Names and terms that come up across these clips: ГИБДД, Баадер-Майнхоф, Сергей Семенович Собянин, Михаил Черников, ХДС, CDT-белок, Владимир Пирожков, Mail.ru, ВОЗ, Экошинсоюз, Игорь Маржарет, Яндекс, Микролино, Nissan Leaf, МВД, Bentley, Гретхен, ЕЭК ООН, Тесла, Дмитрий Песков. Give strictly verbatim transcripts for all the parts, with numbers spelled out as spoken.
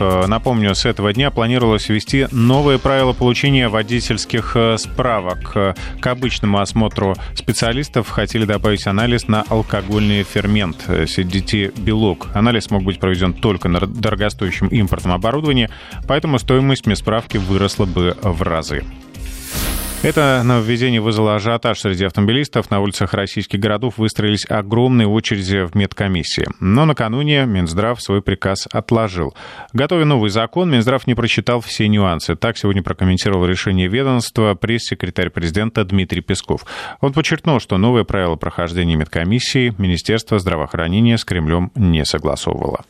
Leaf. Напомню, с этого дня планировалось ввести новые правила получения водительских справок. К обычному осмотру специалистов хотели добавить анализ на алкогольный фермент си ди ти-белок. Анализ мог быть проведен только на дорогостоящем импортном оборудовании, поэтому стоимость медсправки выросла бы в разы. Это нововведение вызвало ажиотаж среди автомобилистов. На улицах российских городов выстроились огромные очереди в медкомиссии. Но накануне Минздрав свой приказ отложил. Готовя новый закон, Минздрав не прочитал все нюансы. Так сегодня прокомментировал решение ведомства пресс-секретарь президента Дмитрий Песков. Он подчеркнул, что новые правила прохождения медкомиссии Министерство здравоохранения с Кремлем не согласовывало.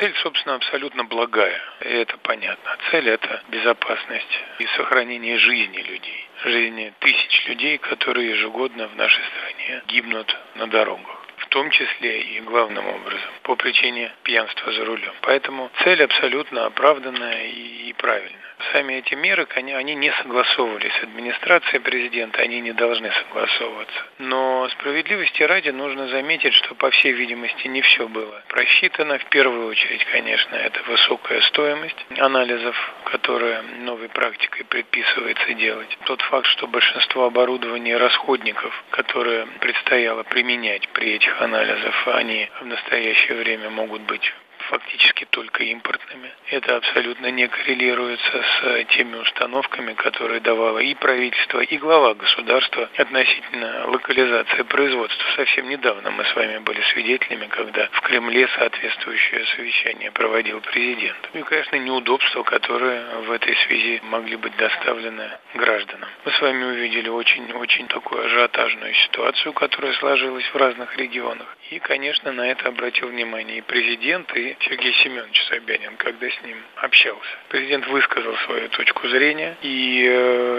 Цель, собственно, абсолютно благая, и это понятно. Цель – это безопасность и сохранение жизни людей, жизни тысяч людей, которые ежегодно в нашей стране гибнут на дорогах, в том числе и главным образом по причине пьянства за рулем. Поэтому цель абсолютно оправданная и правильная. Сами эти меры, они, они не согласовывались с администрацией президента, они не должны согласовываться. Но справедливости ради нужно заметить, что, по всей видимости, не все было просчитано. В первую очередь, конечно, это высокая стоимость анализов, которые новой практикой предписывается делать. Тот факт, что большинство оборудования и расходников, которые предстояло применять при этих анализах, они в настоящее время могут быть фактически только импортными. Это абсолютно не коррелируется с теми установками, которые давало и правительство, и глава государства относительно локализации производства. Совсем недавно мы с вами были свидетелями, когда в Кремле соответствующее совещание проводил президент. И, конечно, неудобства, которые в этой связи могли быть доставлены гражданам. Мы с вами увидели очень-очень такую ажиотажную ситуацию, которая сложилась в разных регионах. И, конечно, на это обратил внимание и президент, и Сергей Семенович Собянин, когда с ним общался. Президент высказал свою точку зрения, и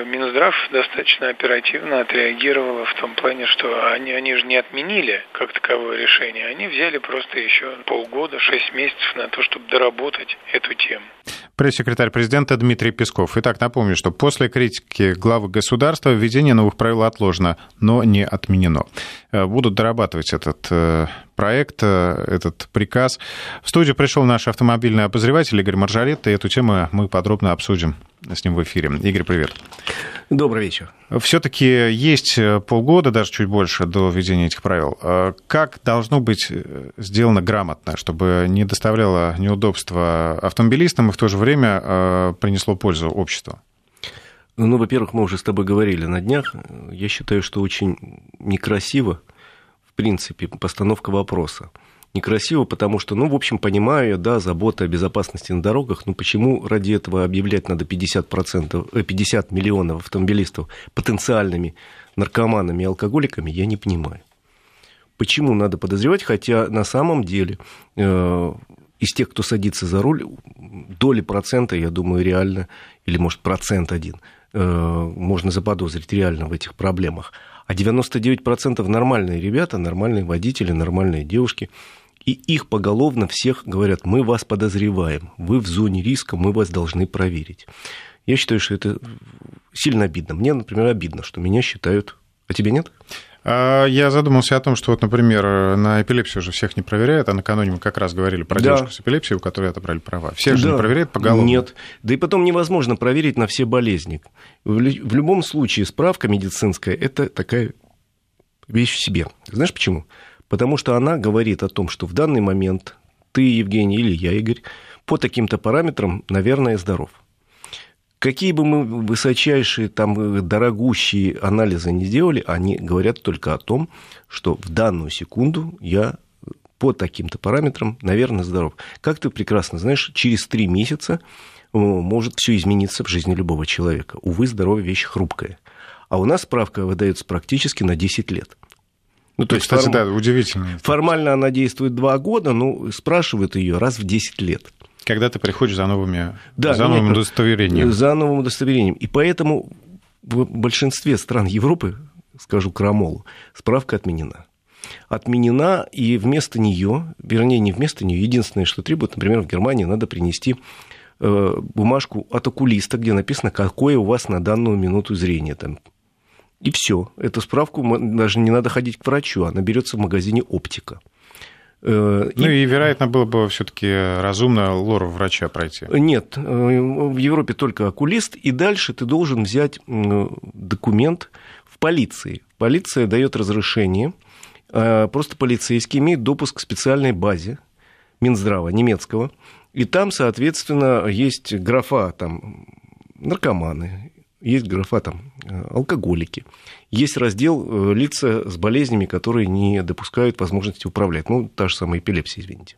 Минздрав достаточно оперативно отреагировало в том плане, что они, они же не отменили как таковое решение, они взяли просто еще полгода, шесть месяцев на то, чтобы доработать эту тему. Пресс-секретарь президента Дмитрий Песков. Итак, напомню, что после критики главы государства введение новых правил отложено, но не отменено. Будут дорабатывать этот проект, этот приказ. В студию пришел наш автомобильный обозреватель Игорь Маржарет, и эту тему мы подробно обсудим с ним в эфире. Игорь, привет. Добрый вечер. Все-таки есть полгода, даже чуть больше, до введения этих правил. Как должно быть сделано грамотно, чтобы не доставляло неудобства автомобилистам и в то же время принесло пользу обществу? Ну, во-первых, мы уже с тобой говорили на днях. Я считаю, что очень некрасиво, в принципе, постановка вопроса. Некрасиво, потому что, ну, в общем, понимаю, да, забота о безопасности на дорогах, но почему ради этого объявлять надо пятьдесят процентов, пятьдесят миллионов автомобилистов потенциальными наркоманами и алкоголиками, я не понимаю. Почему надо подозревать, хотя на самом деле э, из тех, кто садится за руль, доли процента, я думаю, реально, или, может, процент один, э, можно заподозрить реально в этих проблемах. А девяносто девять процентов нормальные ребята, нормальные водители, нормальные девушки. И их поголовно всех говорят, мы вас подозреваем, вы в зоне риска, мы вас должны проверить. Я считаю, что это сильно обидно. Мне, например, обидно, что меня считают... А тебе нет? Я задумался о том, что, вот, например, на эпилепсию же всех не проверяют, а накануне мы как раз говорили про да. девушку с эпилепсией, у которой отобрали права. Всех да. же не проверяют поголовно. Нет. Да и потом невозможно проверить на все болезни. В любом случае справка медицинская – это такая вещь в себе. Знаешь почему? Потому что она говорит о том, что в данный момент ты, Евгений, или я, Игорь, по таким-то параметрам, наверное, здоров. Какие бы мы высочайшие, там, дорогущие анализы не делали, они говорят только о том, что в данную секунду я по таким-то параметрам, наверное, здоров. Как ты прекрасно знаешь, через три месяца может все измениться в жизни любого человека. Увы, здоровье – вещь хрупкая. А у нас справка выдается практически на десять лет. Ну, то есть, кстати, форм... да, удивительно. Формально она действует два года, но спрашивают ее раз в десять лет. Когда ты приходишь за, новыми, да, за новым удостоверением. За новым удостоверением. И поэтому в большинстве стран Европы, скажу крамолу, справка отменена. Отменена, и вместо нее, вернее, не вместо нее, единственное, что требует, например, в Германии надо принести бумажку от окулиста, где написано, какое у вас на данную минуту зрение там. И все. Эту справку даже не надо ходить к врачу, она берется в магазине оптика. Ну и, вероятно, было бы все-таки разумно лор врача пройти. Нет, в Европе только окулист, и дальше ты должен взять документ в полиции. Полиция дает разрешение, просто полицейский имеет допуск к специальной базе Минздрава немецкого, и там, соответственно, есть графа там наркоманы, есть графа там алкоголики, есть раздел лица с болезнями, которые не допускают возможности управлять. Ну, та же самая эпилепсия, извините.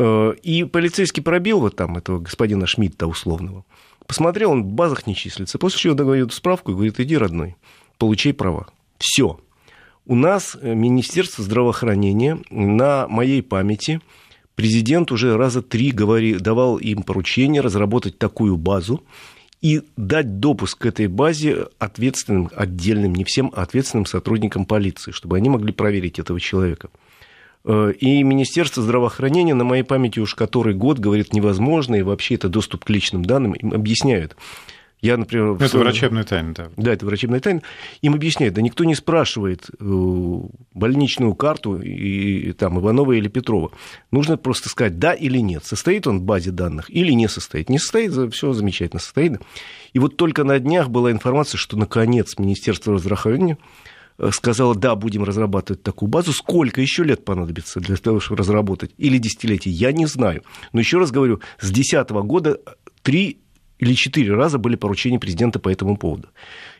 И полицейский пробил вот там этого господина Шмидта условного, посмотрел, он в базах не числится, после чего дает справку и говорит: иди, родной, получай права. Все. У нас Министерство здравоохранения, на моей памяти, президент уже раза три говори, давал им поручение разработать такую базу и дать допуск к этой базе ответственным, отдельным, не всем, а ответственным сотрудникам полиции, чтобы они могли проверить этого человека. И Министерство здравоохранения, на моей памяти уж который год, говорит, невозможно, и вообще это доступ к личным данным, им объясняют. Я, например, это своем... врачебная тайна, да. Да, это врачебная тайна. Им объясняют, да никто не спрашивает больничную карту и, там, Иванова или Петрова. Нужно просто сказать, да или нет. Состоит он в базе данных или не состоит. Не состоит, все замечательно, состоит. И вот только на днях была информация, что, наконец, Министерство здравоохранения сказала, да, будем разрабатывать такую базу. Сколько еще лет понадобится для того, чтобы разработать? Или десятилетий? Я не знаю. Но еще раз говорю, с две тысячи десятого года три или четыре раза были поручения президента по этому поводу.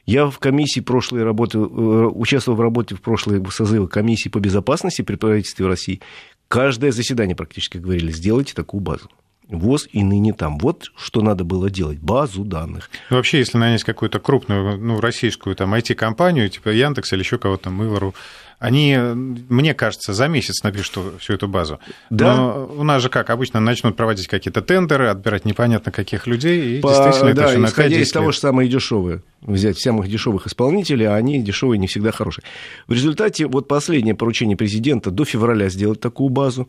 Я в комиссии прошлой работы, участвовал в работе в прошлые созывы комиссии по безопасности при правительстве России. Каждое заседание практически говорили, сделайте такую базу. ВОЗ и ныне там. Вот что надо было делать, базу данных. Вообще, если нанять какую-то крупную, ну, российскую там, ай ти-компанию, типа Яндекс или еще кого-то, Mail.ru, они, мне кажется, за месяц напишут всю эту базу. Да. Но у нас же как, обычно начнут проводить какие-то тендеры, отбирать непонятно каких людей, и По... действительно да, это же на исходя из того, что самые дешевые, взять самых дешевых исполнителей, а они дешевые не всегда хорошие. В результате вот последнее поручение президента до февраля сделать такую базу.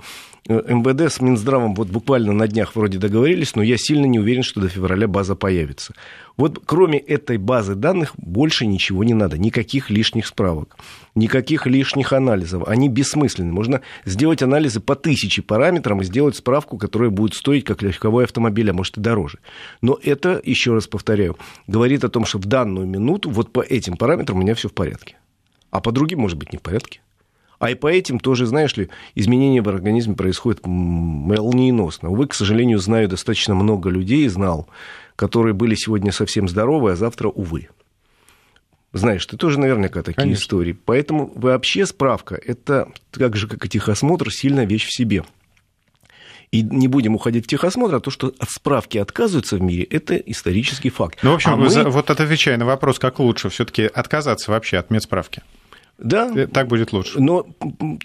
МВД с Минздравом вот буквально на днях вроде договорились, но я сильно не уверен, что до февраля база появится. Вот кроме этой базы данных больше ничего не надо, никаких лишних справок, никаких лишних анализов, они бессмысленны. Можно сделать анализы по тысяче параметрам и сделать справку, которая будет стоить как легковой автомобиль, а может и дороже. Но это, еще раз повторяю, говорит о том, что в данную минуту вот по этим параметрам у меня все в порядке, а по другим может быть не в порядке. А и по этим тоже, знаешь ли, изменения в организме происходят молниеносно. Увы, к сожалению, знаю достаточно много людей, знал, которые были сегодня совсем здоровы, а завтра, увы. Знаешь, ты тоже наверняка такие Конечно. Истории. Поэтому вообще справка – это, так же, как и техосмотр, сильная вещь в себе. И не будем уходить в техосмотр, а то, что от справки отказываются в мире, это исторический факт. Ну, в общем, а мы... за... вот отвечая на вопрос, как лучше все-таки отказаться вообще от медсправки. Да, так будет лучше. Но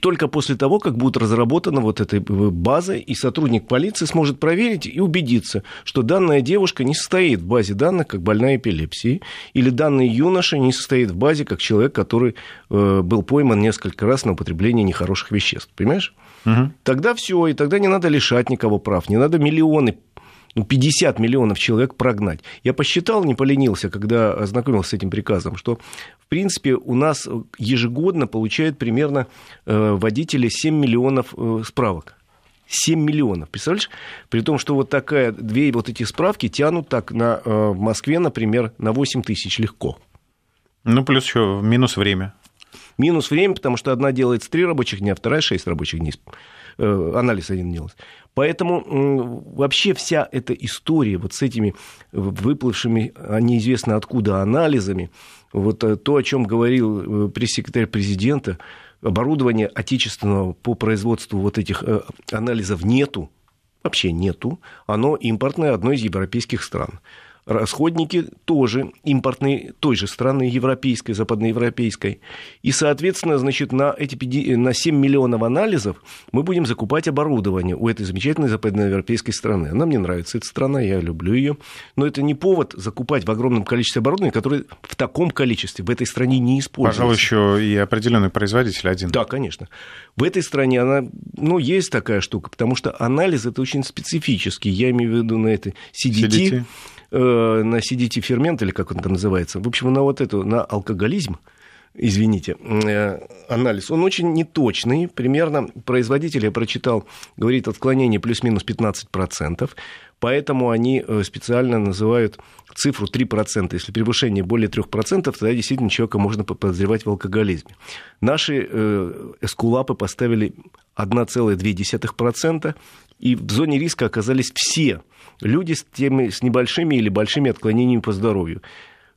только после того, как будет разработана вот эта база, и сотрудник полиции сможет проверить и убедиться, что данная девушка не состоит в базе данных как больная эпилепсией, или данный юноша не состоит в базе как человек, который был пойман несколько раз на употребление нехороших веществ. Понимаешь? Угу. Тогда все, и тогда не надо лишать никого прав, не надо миллионы. Ну, пятьдесят миллионов человек прогнать. Я посчитал, не поленился, когда ознакомился с этим приказом, что, в принципе, у нас ежегодно получают примерно водители семь миллионов справок. семь миллионов, представляешь? При том, что вот такая, две вот эти справки тянут так на, в Москве, например, на восемь тысяч легко. Ну, плюс еще минус время. Минус время, потому что одна делается три рабочих дня, вторая шесть рабочих дней. Анализ один делался. Поэтому вообще вся эта история вот с этими выплывшими, неизвестно откуда, анализами, вот то, о чем говорил пресс-секретарь президента, оборудования отечественного по производству вот этих анализов нету, вообще нету, оно импортное одной из европейских стран. Расходники тоже импортные той же страны, европейской, западноевропейской. И, соответственно, значит, на, эти, на семь миллионов анализов мы будем закупать оборудование у этой замечательной западноевропейской страны. Она мне нравится, эта страна, я люблю ее. Но это не повод закупать в огромном количестве оборудования, которое в таком количестве в этой стране не используется. Пожалуй, еще и определенный производитель один. Да, конечно. В этой стране она, ну, есть такая штука, потому что анализ это очень специфический. Я имею в виду на это си ди ти. на си ди ти-фермент, или как он там называется, в общем, на вот эту, на алкоголизм, извините, анализ, он очень неточный. Примерно производитель, я прочитал, говорит, отклонение плюс-минус пятнадцать процентов. Поэтому они специально называют цифру три процента. Если превышение более трех процентов, тогда действительно человека можно подозревать в алкоголизме. Наши эскулапы поставили одна целая две десятых процента, и в зоне риска оказались все люди с, теми, с небольшими или большими отклонениями по здоровью.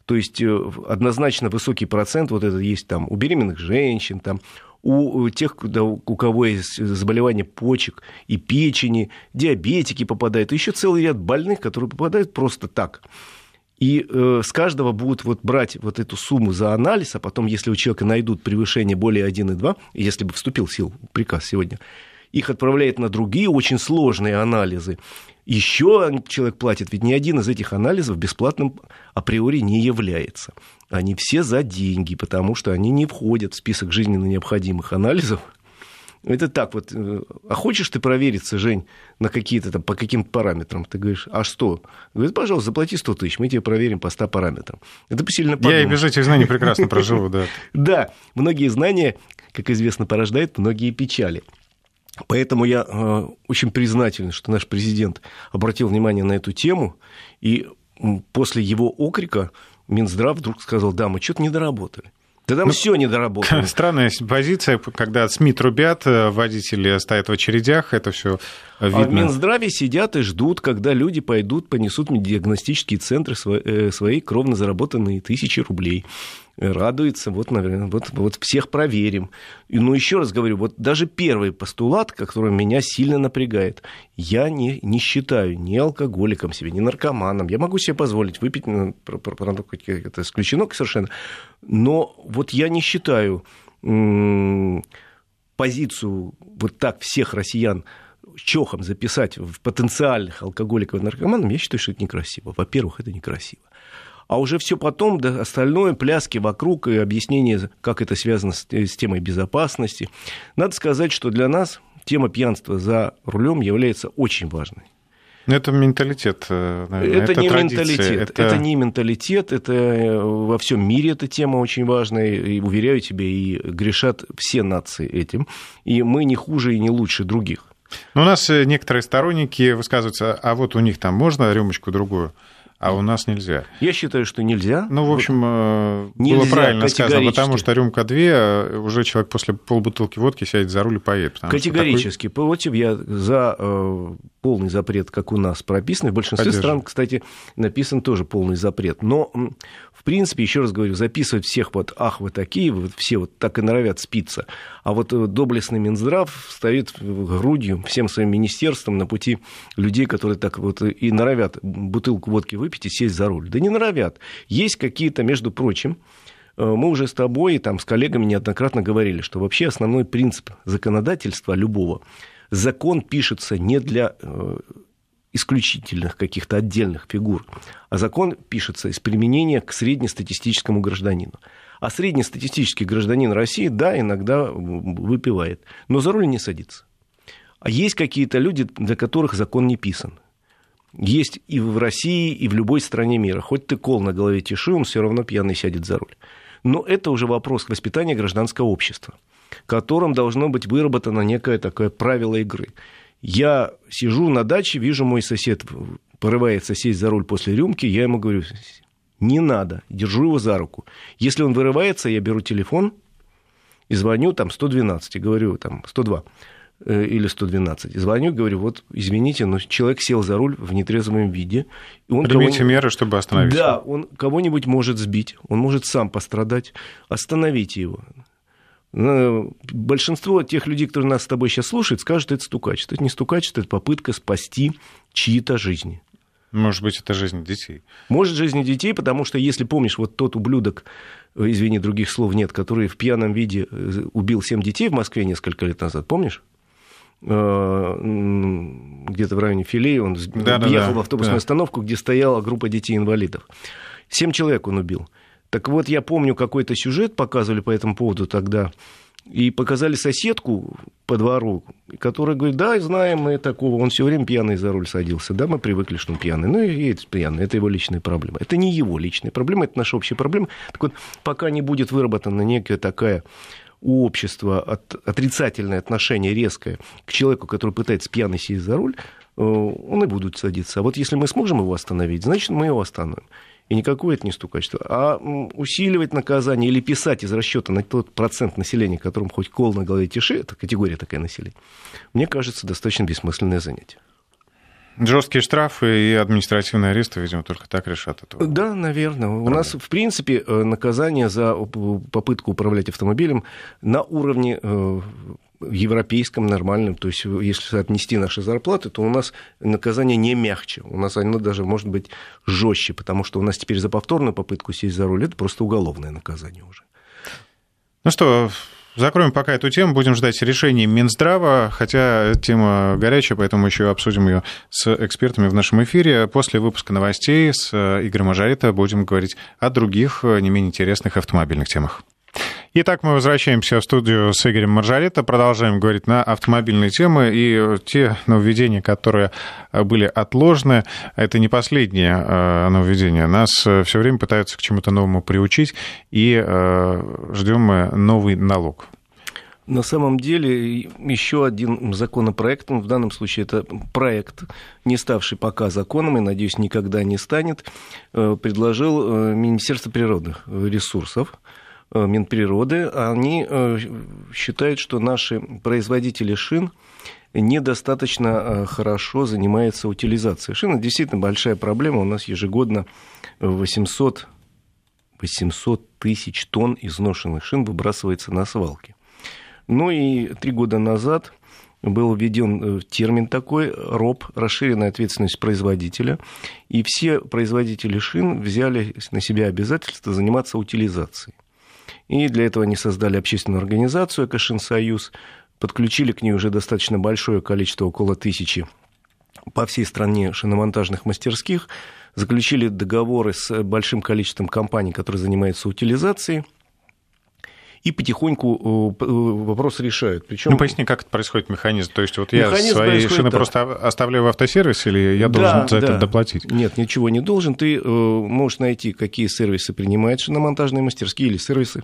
То есть однозначно высокий процент, вот это есть там у беременных женщин, там, у тех, у кого есть заболевания почек и печени, диабетики попадают, и еще целый ряд больных, которые попадают просто так. И э, с каждого будут вот брать вот эту сумму за анализ, а потом, если у человека найдут превышение более один и два, если бы вступил в силу приказ сегодня, их отправляют на другие очень сложные анализы. Еще человек платит, ведь ни один из этих анализов бесплатным априори не является. Они все за деньги, потому что они не входят в список жизненно необходимых анализов. Это так вот. А хочешь ты провериться, Жень, на какие-то там, по каким-то параметрам? Ты говоришь, а что? Говорит, пожалуйста, заплати сто тысяч, мы тебя проверим по ста параметрам. Это сильно подумал. Я и без этих знаний прекрасно проживу, да. Да, многие знания, как известно, порождают многие печали. Поэтому я очень признателен, что наш президент обратил внимание на эту тему, и после его окрика Минздрав вдруг сказал, да, мы что-то не доработали. Да там ну, все не доработали. Странная позиция, когда СМИ трубят, водители стоят в очередях, это все видно. А в Минздраве сидят и ждут, когда люди пойдут, понесут в диагностические центры свои кровно заработанные тысячи рублей. Радуется, вот, наверное, вот, вот всех проверим. Но еще раз говорю, вот даже первый постулат, который меня сильно напрягает, я не, не считаю ни алкоголиком себе, ни наркоманом. Я могу себе позволить выпить, это исключено совершенно, но вот я не считаю м- позицию вот так всех россиян чохом записать в потенциальных алкоголиков и наркоманов, я считаю, что это некрасиво. Во-первых, это некрасиво. А уже все потом, да, остальное, пляски вокруг и объяснение, как это связано с, с темой безопасности. Надо сказать, что для нас тема пьянства за рулем является очень важной. Это менталитет, наверное, это, это не традиция. Менталитет, это... это не менталитет, это во всем мире эта тема очень важная, и, уверяю тебя, и грешат все нации этим, и мы не хуже и не лучше других. Но у нас некоторые сторонники высказываются, а вот у них там можно рюмочку-другую? А у нас нельзя. Я считаю, что нельзя. Ну, в общем, вот. Нельзя, было правильно сказано, потому что рюмка-две, уже человек после полбутылки водки сядет за руль и поедет. Категорически такой... против. Я за э, полный запрет, как у нас прописан. В большинстве Поддержим. стран, кстати, написан тоже полный запрет. Но, в принципе, еще раз говорю, записывать всех вот «ах, вы такие», вот все вот так и норовят спиться. А вот доблестный Минздрав стоит грудью всем своим министерством на пути людей, которые так вот и норовят бутылку водки выпить, и сесть за руль. Да не норовят. Есть какие-то, между прочим, мы уже с тобой и там с коллегами неоднократно говорили, что вообще основной принцип законодательства любого, закон пишется не для исключительных каких-то отдельных фигур, а закон пишется из применения к среднестатистическому гражданину. А среднестатистический гражданин России, да, иногда выпивает, но за руль не садится. А есть какие-то люди, для которых закон не писан. Есть и в России, и в любой стране мира. Хоть ты кол на голове тиши, он все равно пьяный сядет за руль. Но это уже вопрос воспитания гражданского общества, которым должно быть выработано некое такое правило игры. Я сижу на даче, вижу, мой сосед порывается сесть за руль после рюмки, я ему говорю, не надо, держу его за руку. Если он вырывается, я беру телефон и звоню там сто двенадцать, и говорю там сто два. Или сто двенадцать. Звоню, говорю, вот, извините, но человек сел за руль в нетрезвом виде. Примите меры, чтобы остановить. Да, он кого-нибудь может сбить, он может сам пострадать. Остановите его. Большинство тех людей, которые нас с тобой сейчас слушают, скажут, это стукачество. Это не стукачество, это попытка спасти чьи-то жизни. Может быть, это жизнь детей. Может, жизнь детей, потому что, если помнишь, вот тот ублюдок, извини, других слов нет, который в пьяном виде убил семь детей в Москве несколько лет назад, помнишь? Где-то в районе Филей, он да, ехал да, в автобусную да. остановку, где стояла группа детей-инвалидов. Семь человек он убил. Так вот, я помню, какой-то сюжет показывали по этому поводу тогда И показали соседку по двору, которая говорит, да, знаем мы такого, он все время пьяный за руль садился, да, мы привыкли, что он пьяный, ну и едет пьяный, это его личная проблема. Это не его личная проблема, это наша общая проблема. Так вот, пока не будет выработана некая такая у общества от, отрицательное отношение резкое к человеку, который пытается пьяный сесть за руль, он и будет садиться. А вот если мы сможем его остановить, значит, мы его остановим. И никакое это не стукачество. А усиливать наказание или писать из расчета на тот процент населения, которым хоть кол на голове тиши, это категория такая населения, мне кажется, достаточно бессмысленное занятие. Жесткие штрафы и административные аресты, видимо, только так решат этого. Да, наверное. Правда. У нас, в принципе, наказание за попытку управлять автомобилем на уровне европейском, нормальном. То есть, если отнести наши зарплаты, то у нас наказание не мягче. У нас оно даже может быть жестче, потому что у нас теперь за повторную попытку сесть за руль это просто уголовное наказание уже. Ну что, закроем пока эту тему, будем ждать решений Минздрава, хотя тема горячая, поэтому еще обсудим ее с экспертами в нашем эфире. После выпуска новостей с Игорем Маржаретом будем говорить о других, не менее интересных автомобильных темах. Итак, мы возвращаемся в студию с Игорем Маржаретом, продолжаем говорить на автомобильные темы, и те нововведения, которые были отложены, это не последнее нововведение. Нас все время пытаются к чему-то новому приучить, и ждем мы новый налог. На самом деле, еще один законопроект, в данном случае это проект, не ставший пока законом, и, надеюсь, никогда не станет, предложил Министерство природных ресурсов, Минприроды, они считают, что наши производители шин недостаточно хорошо занимаются утилизацией. Шина действительно большая проблема. У нас ежегодно восемьсот, восемьсот тысяч тонн изношенных шин выбрасывается на свалки. Ну и три года назад был введен термин такой «роб», расширенная ответственность производителя, и все производители шин взяли на себя обязательство заниматься утилизацией. И для этого они создали общественную организацию «Экошинсоюз», подключили к ней уже достаточно большое количество, около тысячи, по всей стране шиномонтажных мастерских, заключили договоры с большим количеством компаний, которые занимаются утилизацией, и потихоньку вопрос решают. Причем... Ну, поясни, как это происходит механизм? То есть, вот я свои шины так. просто оставляю в автосервисе, или я должен да, за да. это доплатить? Нет, ничего не должен. Ты можешь найти, какие сервисы принимают шиномонтажные мастерские или сервисы.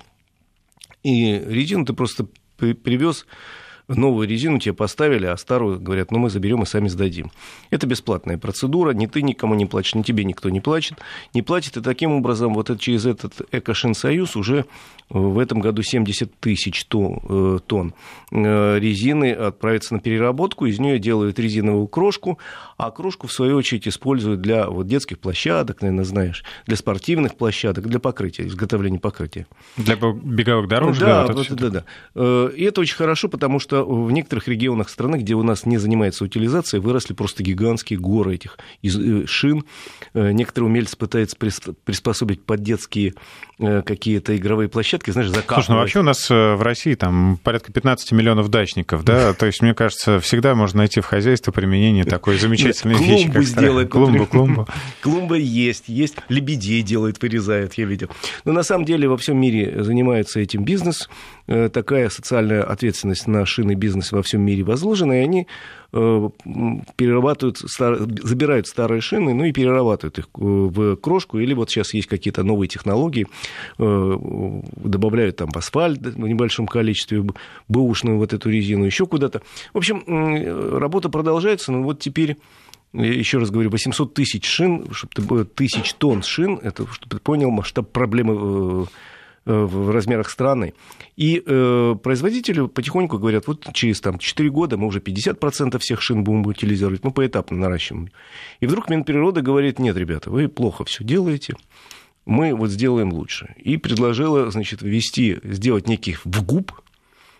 И резину ты просто привез, новую резину тебе поставили, а старую, говорят, ну, мы заберем и сами сдадим. Это бесплатная процедура, ни ты никому не плачешь, ни тебе никто не плачет. Не платит, и таким образом вот это, через этот Экошинсоюз уже в этом году семьдесят тысяч тонн, тонн резины отправится на переработку, из нее делают резиновую крошку, а крошку, в свою очередь, используют для вот, детских площадок, наверное, знаешь, для спортивных площадок, для покрытия, изготовления покрытия. Для беговых дорожек? Да, да, вот это, да, да. И это очень хорошо, потому что в некоторых регионах страны, где у нас не занимается утилизацией, выросли просто гигантские горы этих шин. Некоторые умельцы пытаются приспособить под детские какие-то игровые площадки, знаешь, закапывать. Слушай, ну вообще у нас в России там порядка пятнадцать миллионов дачников, да? То есть, мне кажется, всегда можно найти в хозяйстве применение такой замечательной вещи, как старая клумба. Клумба, клумба есть, есть. Лебедей делают, вырезают, я видел. Но на самом деле во всем мире занимается этим бизнес. Такая социальная ответственность на шинный бизнес во всем мире возложена, и они перерабатывают, забирают старые шины, ну и перерабатывают их в крошку, или вот сейчас есть какие-то новые технологии, добавляют там асфальт в небольшом количестве, бэушную вот эту резину, еще куда-то. В общем, работа продолжается, но вот теперь... Еще раз говорю, восемьсот тысяч шин, чтобы ты, тысяч тонн шин, это, чтобы ты понял масштаб проблемы в размерах страны. И э, производители потихоньку говорят, вот через там, четыре года мы уже пятьдесят процентов всех шин будем утилизировать, мы поэтапно наращиваем. И вдруг Минприрода говорит, нет, ребята, вы плохо все делаете, мы вот сделаем лучше. И предложила, значит, ввести, сделать неких ВГУП,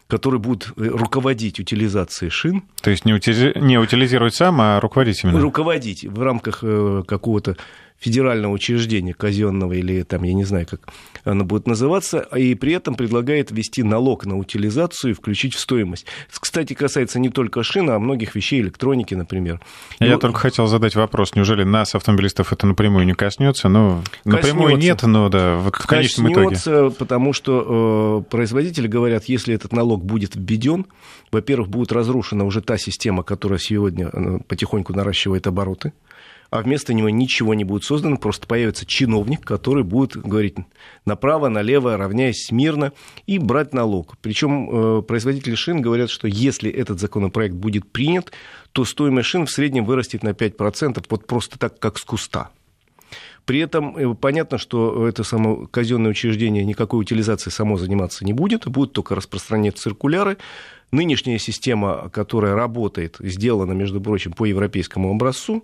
которые будут руководить утилизацией шин. То есть не, утили... не утилизировать сам, а руководить именно? Руководить в рамках какого-то федерального учреждения казенного или там, я не знаю, как оно будет называться, и при этом предлагает ввести налог на утилизацию и включить в стоимость. Кстати, касается не только шин, а многих вещей, электроники, например. Я Его... только хотел задать вопрос, неужели нас, автомобилистов, это напрямую не коснется? Ну, напрямую нет, но да, вот в конечном коснется, итоге. Потому что э, производители говорят, если этот налог будет введен, во-первых, будет разрушена уже та система, которая сегодня потихоньку наращивает обороты, а вместо него ничего не будет создано, просто появится чиновник, который будет говорить направо, налево, равняясь смирно, и брать налог. Причем э, производители шин говорят, что если этот законопроект будет принят, то стоимость шин в среднем вырастет на пять процентов, вот просто так, как с куста. При этом понятно, что это само казенное учреждение никакой утилизации само заниматься не будет, будут только распространять циркуляры. Нынешняя система, которая работает, сделана, между прочим, по европейскому образцу,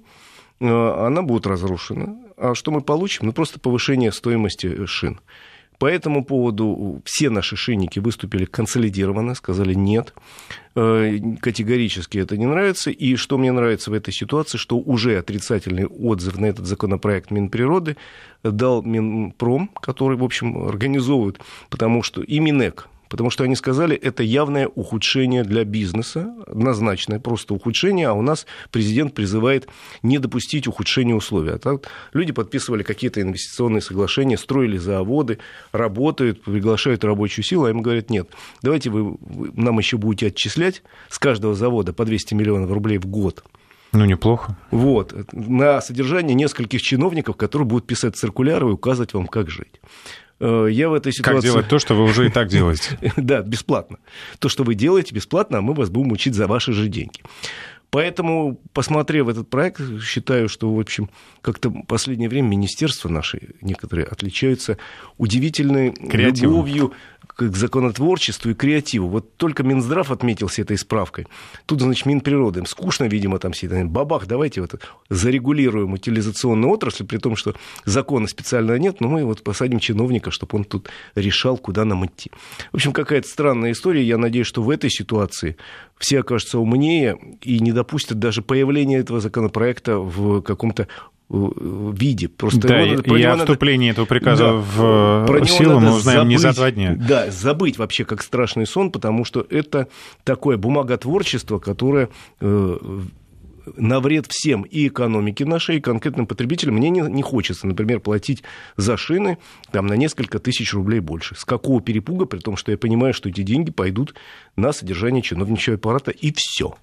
она будет разрушена. А что мы получим? Ну, просто повышение стоимости шин. По этому поводу все наши шинники выступили консолидированно, сказали «нет», категорически это не нравится. И что мне нравится в этой ситуации, что уже отрицательный отзыв на этот законопроект Минприроды дал Минпром, который, в общем, организовывает, потому что и Минэк, потому что они сказали, это явное ухудшение для бизнеса, однозначное просто ухудшение, а у нас президент призывает не допустить ухудшения условий. А так люди подписывали какие-то инвестиционные соглашения, строили заводы, работают, приглашают рабочую силу, а им говорят, нет, давайте вы нам еще будете отчислять с каждого завода по двести миллионов рублей в год. Ну, неплохо. Вот. На содержание нескольких чиновников, которые будут писать циркуляры и указывать вам, как жить. Я в этой ситуации... Как делать то, что вы уже и так делаете? Да, бесплатно. То, что вы делаете, бесплатно, а мы вас будем учить за ваши же деньги. Поэтому, посмотрев этот проект, считаю, что, в общем, как-то в последнее время министерства наши некоторые отличаются удивительной любовью к законотворчеству и креативу. Вот только Минздрав отметился этой справкой. Тут, значит, Минприрода. Им скучно, видимо, там сидеть. Бабах, давайте вот зарегулируем утилизационную отрасль, при том, что закона специально нет, но мы вот посадим чиновника, чтобы он тут решал, куда нам идти. В общем, какая-то странная история. Я надеюсь, что в этой ситуации все окажутся умнее и не допустят даже появления этого законопроекта в каком-то виде. Просто да, надо, и о вступлении этого приказа да, в, в силу мы узнаем забыть, не за два дня. Да, забыть вообще как страшный сон, потому что это такое бумаготворчество, которое э, на вред всем и экономике нашей, и конкретным потребителям. Мне не, не хочется, например, платить за шины там, на несколько тысяч рублей больше. С какого перепуга, при том, что я понимаю, что эти деньги пойдут на содержание чиновничьего аппарата, и все.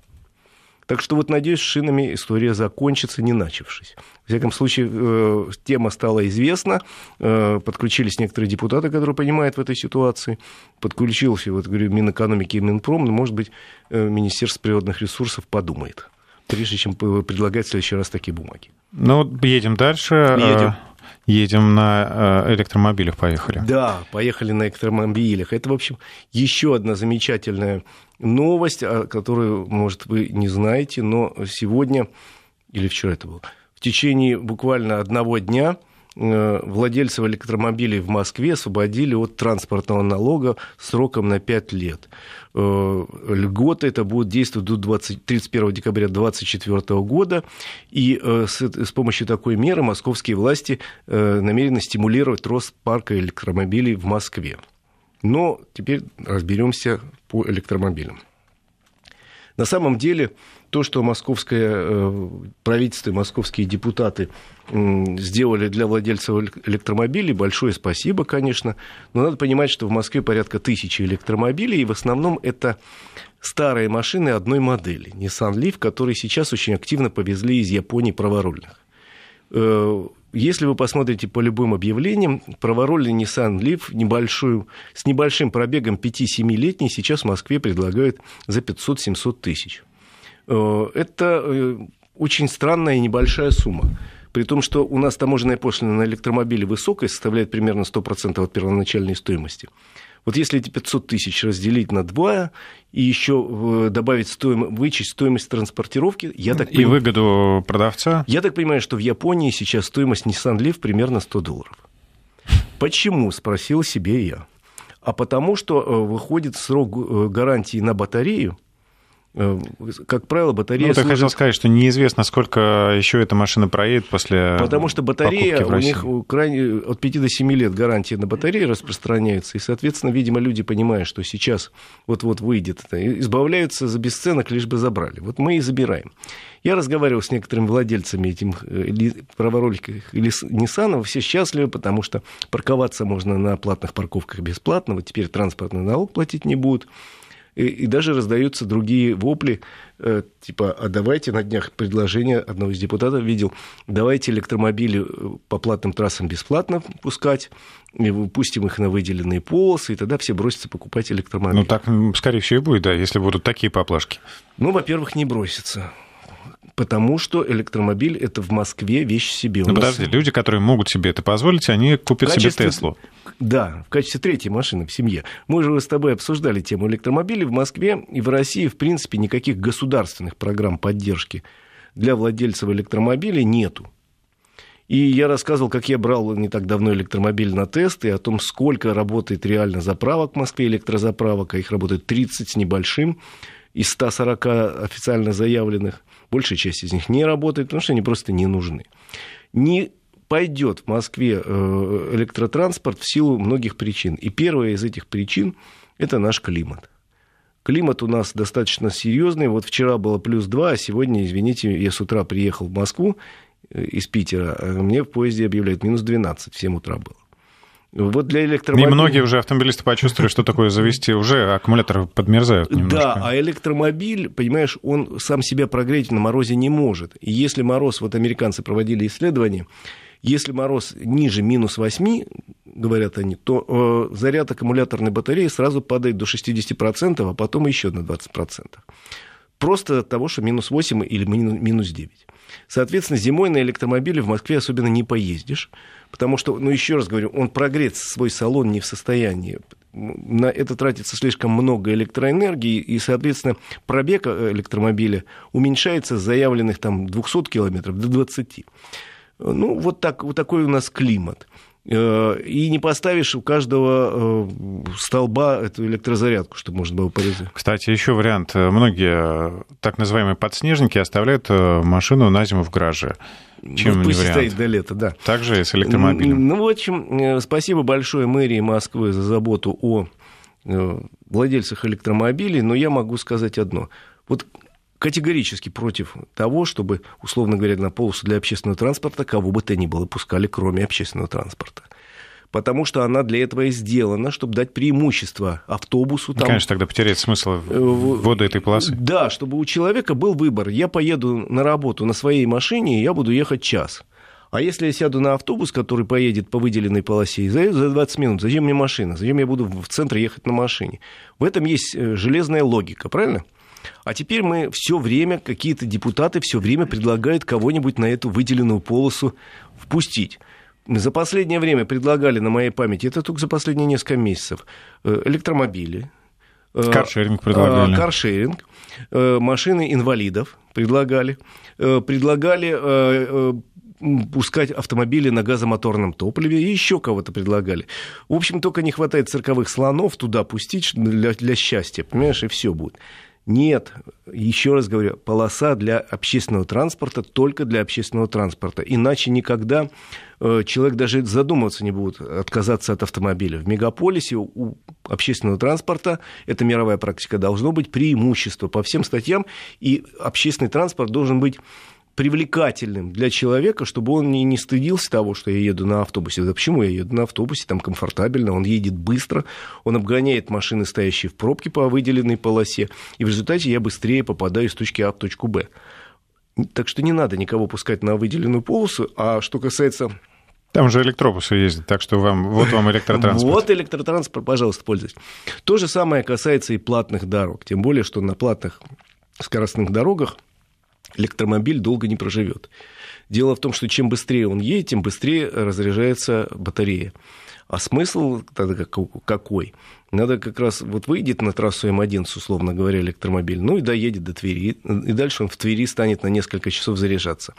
Так что вот, надеюсь, с шинами история закончится, не начавшись. В всяком случае, тема стала известна, подключились некоторые депутаты, которые понимают в этой ситуации, подключился, вот говорю, Минэкономики и Минпром, но, может быть, Министерство природных ресурсов подумает, прежде чем предлагать в следующий раз такие бумаги. Ну, едем дальше. Едем. Едем на электромобилях, поехали. Да, поехали на электромобилях. Это, в общем, еще одна замечательная новость, которую, может, вы не знаете, но сегодня, или вчера это было, в течение буквально одного дня владельцев электромобилей в Москве освободили от транспортного налога сроком на пять лет. Льгота это будет действовать до тридцать первого декабря две тысячи двадцать четвёртого года. И с помощью такой меры московские власти намерены стимулировать рост парка электромобилей в Москве. Но теперь разберемся по электромобилям. На самом деле, то, что московское правительство и московские депутаты сделали для владельцев электромобилей, большое спасибо, конечно, но надо понимать, что в Москве порядка тысячи электромобилей, и в основном это старые машины одной модели, Nissan Leaf, которые сейчас очень активно повезли из Японии праворульных. Если вы посмотрите по любым объявлениям, праворульный Nissan Leaf небольшую, с небольшим пробегом пять-семь летний сейчас в Москве предлагают за пятьсот-семьсот тысяч. Это очень странная и небольшая сумма. При том, что у нас таможенная пошлина на электромобили высокая, составляет примерно сто процентов от первоначальной стоимости. Вот если эти пятьсот тысяч разделить на два и еще добавить стоимость, вычесть стоимость транспортировки, я так и поним... выгоду продавца. Я так понимаю, что в Японии сейчас стоимость Nissan Leaf примерно сто долларов. Почему, спросил себе я. А потому что выходит срок гарантии на батарею Как правило, батарея... Ну, ты служит... хотел сказать, что неизвестно, сколько еще эта машина проедет после... Потому что батарея, у них крайне, от пяти до семи лет гарантия на батареи распространяется, и, соответственно, видимо, люди понимают, что сейчас вот-вот выйдет это, избавляются за бесценок, лишь бы забрали. Вот мы и забираем. Я разговаривал с некоторыми владельцами этих праворульных Ниссанов, все счастливы, потому что парковаться можно на платных парковках бесплатно, вот теперь транспортный налог платить не будут. И даже раздаются другие вопли, типа, а давайте, на днях предложение одного из депутатов видел, давайте электромобили по платным трассам бесплатно пускать, пустим их на выделенные полосы, и тогда все бросятся покупать электромобили. Ну, так, скорее всего, и будет, да, если будут такие поблажки. Ну, во-первых, не бросятся. Потому что электромобиль – это в Москве вещь себе. Ну, подожди, люди, которые могут себе это позволить, они купят в качестве... себе Теслу. Да, в качестве третьей машины в семье. Мы же с тобой обсуждали тему электромобилей. В Москве и в России, в принципе, никаких государственных программ поддержки для владельцев электромобилей нету. И я рассказывал, как я брал не так давно электромобиль на тест, и о том, сколько работает реально заправок в Москве, электрозаправок, а их работает тридцать с небольшим, из ста сорока официально заявленных. Большая часть из них не работает, потому что они просто не нужны. Не пойдет в Москве электротранспорт в силу многих причин. И первая из этих причин – это наш климат. Климат у нас достаточно серьезный. Вот вчера было плюс два, а сегодня, извините, я с утра приехал в Москву из Питера, а мне в поезде объявляют минус двенадцать, в семь утра было. Вот для электромобилей... И многие уже автомобилисты почувствовали, что такое завести. Уже аккумуляторы подмерзают немножко. Да, а электромобиль, понимаешь, он сам себя прогреть на морозе не может. И если мороз, вот американцы проводили исследование, если мороз ниже минус восьми, говорят они, то э, заряд аккумуляторной батареи сразу падает до шестидесяти процентов, а потом еще на двадцать процентов. Просто от того, что минус восемь или минус девять. Соответственно, зимой на электромобиле в Москве особенно не поездишь. Потому что, ну, еще раз говорю, он прогреть свой салон не в состоянии. На это тратится слишком много электроэнергии, и, соответственно, пробег электромобиля уменьшается с заявленных там двухсот километров до двадцати. Ну, вот, так, вот такой у нас климат. И не поставишь у каждого столба эту электрозарядку, чтобы можно было порезать. Кстати, еще вариант. Многие так называемые подснежники оставляют машину на зиму в гараже. Чем ну, пусть не вариант? Стоит до лета, да. Так же и с электромобилем. Ну, в общем, спасибо большое мэрии Москвы за заботу о владельцах электромобилей, но я могу сказать одно. Вот категорически против того, чтобы, условно говоря, на полосу для общественного транспорта кого бы то ни было пускали, кроме общественного транспорта. Потому что она для этого и сделана, чтобы дать преимущество автобусу. Там... Конечно, тогда потеряет смысл ввода этой полосы. Да, чтобы у человека был выбор. Я поеду на работу на своей машине, и я буду ехать час. А если я сяду на автобус, который поедет по выделенной полосе, и заеду за двадцать минут, зачем мне машина? Зачем я буду в центр ехать на машине? В этом есть железная логика, правильно? А теперь мы все время, какие-то депутаты все время предлагают кого-нибудь на эту выделенную полосу впустить. За последнее время предлагали, на моей памяти, это только за последние несколько месяцев, электромобили. Каршеринг предлагали. Каршеринг. Машины инвалидов предлагали. Предлагали пускать автомобили на газомоторном топливе, и еще кого-то предлагали. В общем, только не хватает цирковых слонов туда пустить для, для счастья, понимаешь, и все будет. Нет, еще раз говорю, полоса для общественного транспорта только для общественного транспорта. Иначе никогда человек даже задумываться не будет отказаться от автомобиля. В мегаполисе у общественного транспорта, это мировая практика, должно быть преимущество по всем статьям, и общественный транспорт должен быть привлекательным для человека, чтобы он не стыдился того, что я еду на автобусе. Да почему я еду на автобусе? Там комфортабельно, он едет быстро, он обгоняет машины, стоящие в пробке по выделенной полосе, и в результате я быстрее попадаю с точки А в точку Б. Так что не надо никого пускать на выделенную полосу. А что касается... Там же электробусы ездят, так что вам, вот вам электротранспорт. Вот электротранспорт, пожалуйста, пользуйтесь. То же самое касается и платных дорог. Тем более, что на платных скоростных дорогах электромобиль долго не проживет. Дело в том, что чем быстрее он едет, тем быстрее разряжается батарея. А смысл тогда какой? Надо как раз... Вот выйдет на трассу М один, условно говоря, электромобиль, ну и доедет до Твери, и дальше он в Твери станет на несколько часов заряжаться.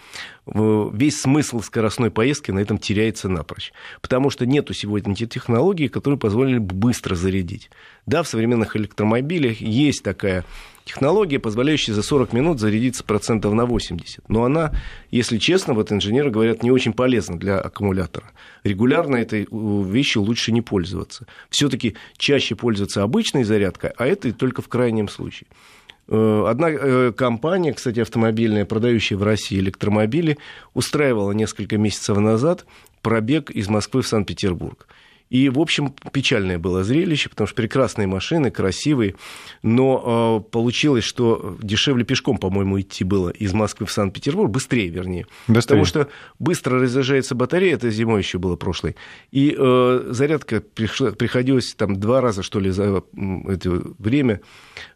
Весь смысл скоростной поездки на этом теряется напрочь. Потому что нету сегодня те технологии, которые позволили быстро зарядить. Да, в современных электромобилях есть такая Технология, позволяющая за сорок минут зарядиться процентов на восемьдесят. Но она, если честно, вот инженеры говорят, не очень полезна для аккумулятора. Регулярно этой вещью лучше не пользоваться. Все-таки чаще пользоваться обычной зарядкой, а это только в крайнем случае. Одна компания, кстати, автомобильная, продающая в России электромобили, устраивала несколько месяцев назад пробег из Москвы в Санкт-Петербург. И, в общем, печальное было зрелище, потому что прекрасные машины, красивые, но э, получилось, что дешевле пешком, по-моему, идти было из Москвы в Санкт-Петербург, быстрее, вернее. Быстрее. Потому что быстро разряжается батарея, это зимой еще было прошлой, и э, зарядка пришла, приходилось там два раза, что ли, за это время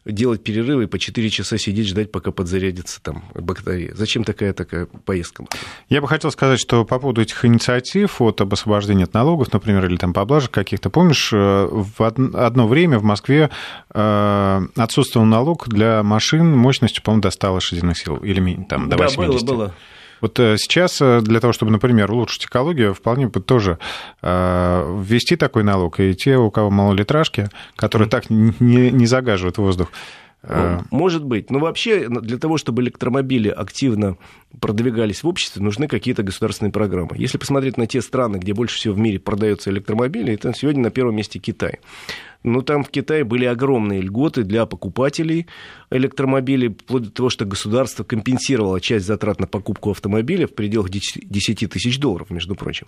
делать перерывы и по четыре часа сидеть, ждать, пока подзарядится там батарея. Зачем такая такая поездка? Я бы хотел сказать, что по поводу этих инициатив от обосвобождения от налогов, например, или там по облажек каких-то. Помнишь, в одно время в Москве отсутствовал налог для машин мощностью, по-моему, до ста лошадиных сил или там, до да, восьмидесяти. Было, было. Вот сейчас для того, чтобы, например, улучшить экологию, вполне бы тоже ввести такой налог. И те, у кого малолитражки, которые mm-hmm. так не, не загаживают воздух. Может быть. Но вообще для того, чтобы электромобили активно продвигались в обществе, нужны какие-то государственные программы. Если посмотреть на те страны, где больше всего в мире продается электромобили, это сегодня на первом месте Китай. Но там в Китае были огромные льготы для покупателей электромобилей, вплоть до того, что государство компенсировало часть затрат на покупку автомобиля в пределах десяти тысяч долларов, между прочим.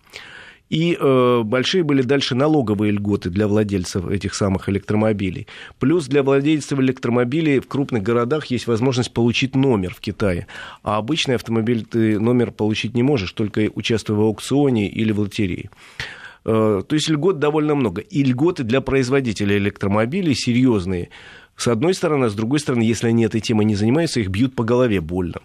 И э, большие были дальше налоговые льготы для владельцев этих самых электромобилей. Плюс для владельцев электромобилей в крупных городах есть возможность получить номер в Китае. А обычный автомобиль ты номер получить не можешь, только участвуя в аукционе или в лотерее. Э, то есть льгот довольно много. И льготы для производителей электромобилей серьезные. С одной стороны, а с другой стороны, если они этой темой не занимаются, их бьют по голове больно.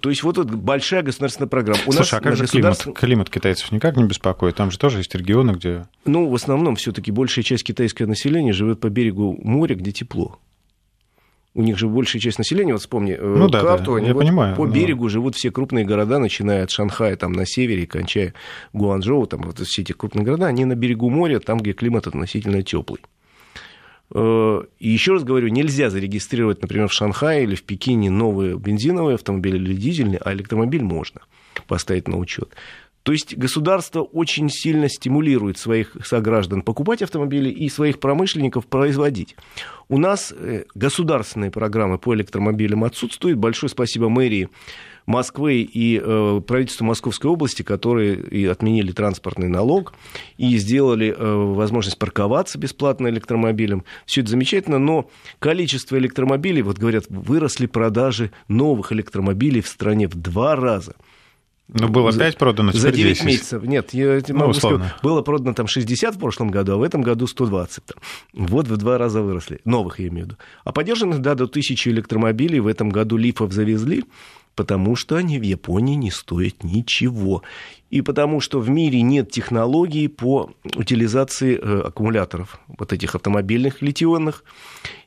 То есть вот, вот большая государственная программа. У Слушай, нас а как же государств... климат? Климат китайцев никак не беспокоит? Там же тоже есть регионы, где... Ну, в основном все-таки большая часть китайского населения живет по берегу моря, где тепло. У них же большая часть населения, вот вспомни ну, да, карту, да, они я вот понимаю, по но... берегу живут все крупные города, начиная от Шанхая там, на севере, кончая Гуанчжоу, там вот все эти крупные города, они на берегу моря, там, где климат относительно теплый. И еще раз говорю, нельзя зарегистрировать, например, в Шанхае или в Пекине новые бензиновые автомобили или дизельные, а электромобиль можно поставить на учет. То есть государство очень сильно стимулирует своих сограждан покупать автомобили и своих промышленников производить. У нас государственные программы по электромобилям отсутствуют. Большое спасибо мэрии Москвы и э, правительству Московской области, которые и отменили транспортный налог и сделали э, возможность парковаться бесплатно электромобилем. Все это замечательно, но количество электромобилей, вот говорят, выросли продажи новых электромобилей в стране в два раза. Ну, было пять продано, теперь десять. За девять месяцев. Нет, я могу ну, сказать, было продано там шестьдесят в прошлом году, а в этом году сто двадцать. Там. Вот в два раза выросли. Новых, я имею в виду. А подержанных, да, до тысячи электромобилей в этом году лифов завезли, потому что они в Японии не стоят ничего. И потому что в мире нет технологий по утилизации аккумуляторов, вот этих автомобильных литий-ионных.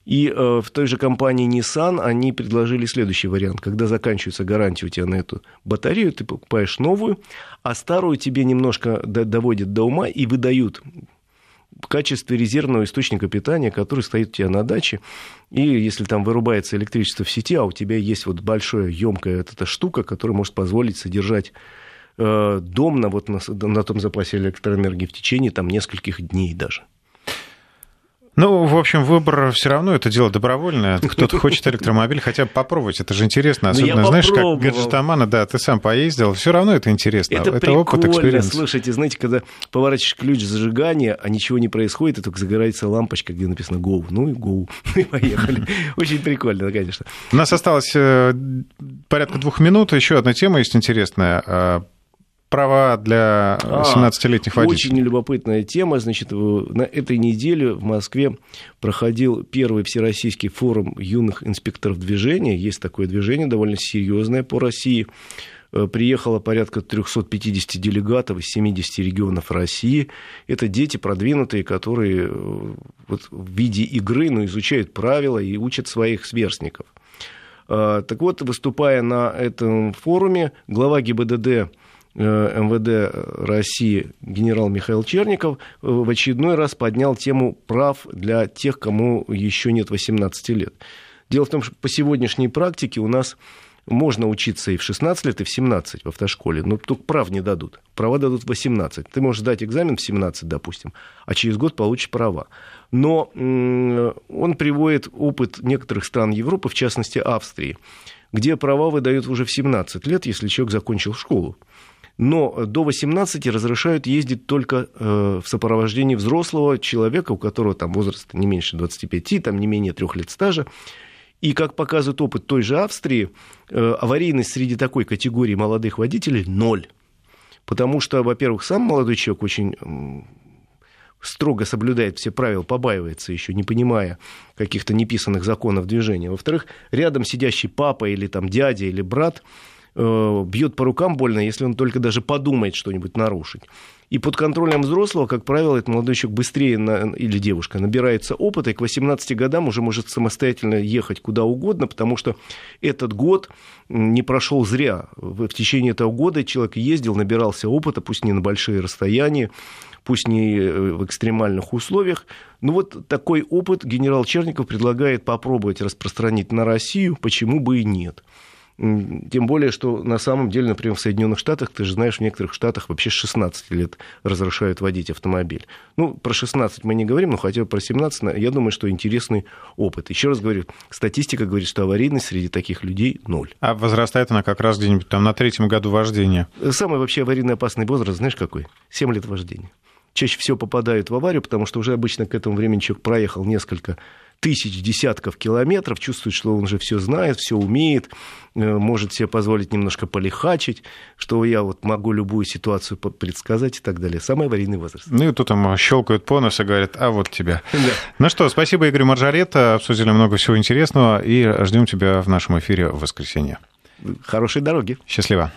И в той же компании Nissan они предложили следующий вариант. Когда заканчивается гарантия у тебя на эту батарею, ты покупаешь новую, а старую тебе немножко доводят до ума и выдают в качестве резервного источника питания, который стоит у тебя на даче. И если там вырубается электричество в сети, а у тебя есть вот большая емкая эта штука, которая может позволить содержать дом на, вот, на, на том запасе электроэнергии в течение там, нескольких дней даже. Ну, в общем, выбор все равно, это дело добровольное. Кто-то хочет электромобиль, хотя бы попробовать, это же интересно. Особенно, знаешь, как гаджетомана, да, ты сам поездил, все равно это интересно. Это, это прикольно, опыт, экспириенс. Слушайте, знаете, когда поворачиваешь ключ зажигания, а ничего не происходит, и только загорается лампочка, где написано «Go». Ну и «Go», и поехали. Очень прикольно, конечно. У нас осталось порядка двух минут. Еще одна тема есть интересная. Права для семнадцатилетних а, водителей. Очень любопытная тема. Значит, на этой неделе в Москве проходил первый всероссийский форум юных инспекторов движения. Есть такое движение, довольно серьезное по России. Приехало порядка триста пятьдесят делегатов из семидесяти регионов России. Это дети продвинутые, которые вот в виде игры, но изучают правила и учат своих сверстников. Так вот, выступая на этом форуме, глава ГИБДД МВД России генерал Михаил Черников в очередной раз поднял тему прав для тех, кому еще нет восемнадцати лет. Дело в том, что по сегодняшней практике у нас можно учиться и в шестнадцать лет, и в семнадцать в автошколе, но только прав не дадут. Права дадут в восемнадцать. Ты можешь сдать экзамен в семнадцать, допустим, а через год получишь права. Но он приводит опыт некоторых стран Европы, в частности Австрии, где права выдают уже в семнадцать лет, если человек закончил школу. Но до восемнадцати разрешают ездить только в сопровождении взрослого человека, у которого там возраст не меньше двадцати пяти, там не менее трёх лет стажа. И, как показывает опыт той же Австрии, аварийность среди такой категории молодых водителей ноль. Потому что, во-первых, сам молодой человек очень строго соблюдает все правила, побаивается еще, не понимая каких-то неписанных законов движения. Во-вторых, рядом сидящий папа или там дядя или брат бьет по рукам больно, если он только даже подумает что-нибудь нарушить. И под контролем взрослого, как правило, этот молодой человек быстрее на, или девушка набирается опыта, и к восемнадцати годам уже может самостоятельно ехать куда угодно, потому что этот год не прошел зря. В течение этого года человек ездил, набирался опыта, пусть не на большие расстояния, пусть не в экстремальных условиях. Но вот такой опыт генерал Черников предлагает попробовать распространить на Россию, почему бы и нет. Тем более, что на самом деле, например, в Соединенных Штатах, ты же знаешь, в некоторых штатах вообще с шестнадцати лет разрешают водить автомобиль. Ну, про шестнадцать мы не говорим, но хотя бы про семнадцать, я думаю, что интересный опыт. Еще раз говорю, статистика говорит, что аварийность среди таких людей ноль. А возрастает она как раз где-нибудь там на третьем году вождения? Самый вообще аварийный опасный возраст, знаешь, какой? семь лет вождения. Чаще всего попадают в аварию, потому что уже обычно к этому времени человек проехал несколько тысяч, десятков километров, чувствует, что он уже все знает, все умеет, может себе позволить немножко полихачить, что я вот могу любую ситуацию предсказать и так далее. Самый аварийный возраст. Ну и тут там щелкают по носу и говорят, а вот тебя. Да. Ну что, спасибо, Игорь Маржарет, обсудили много всего интересного и ждем тебя в нашем эфире в воскресенье. Хорошей дороги. Счастливо.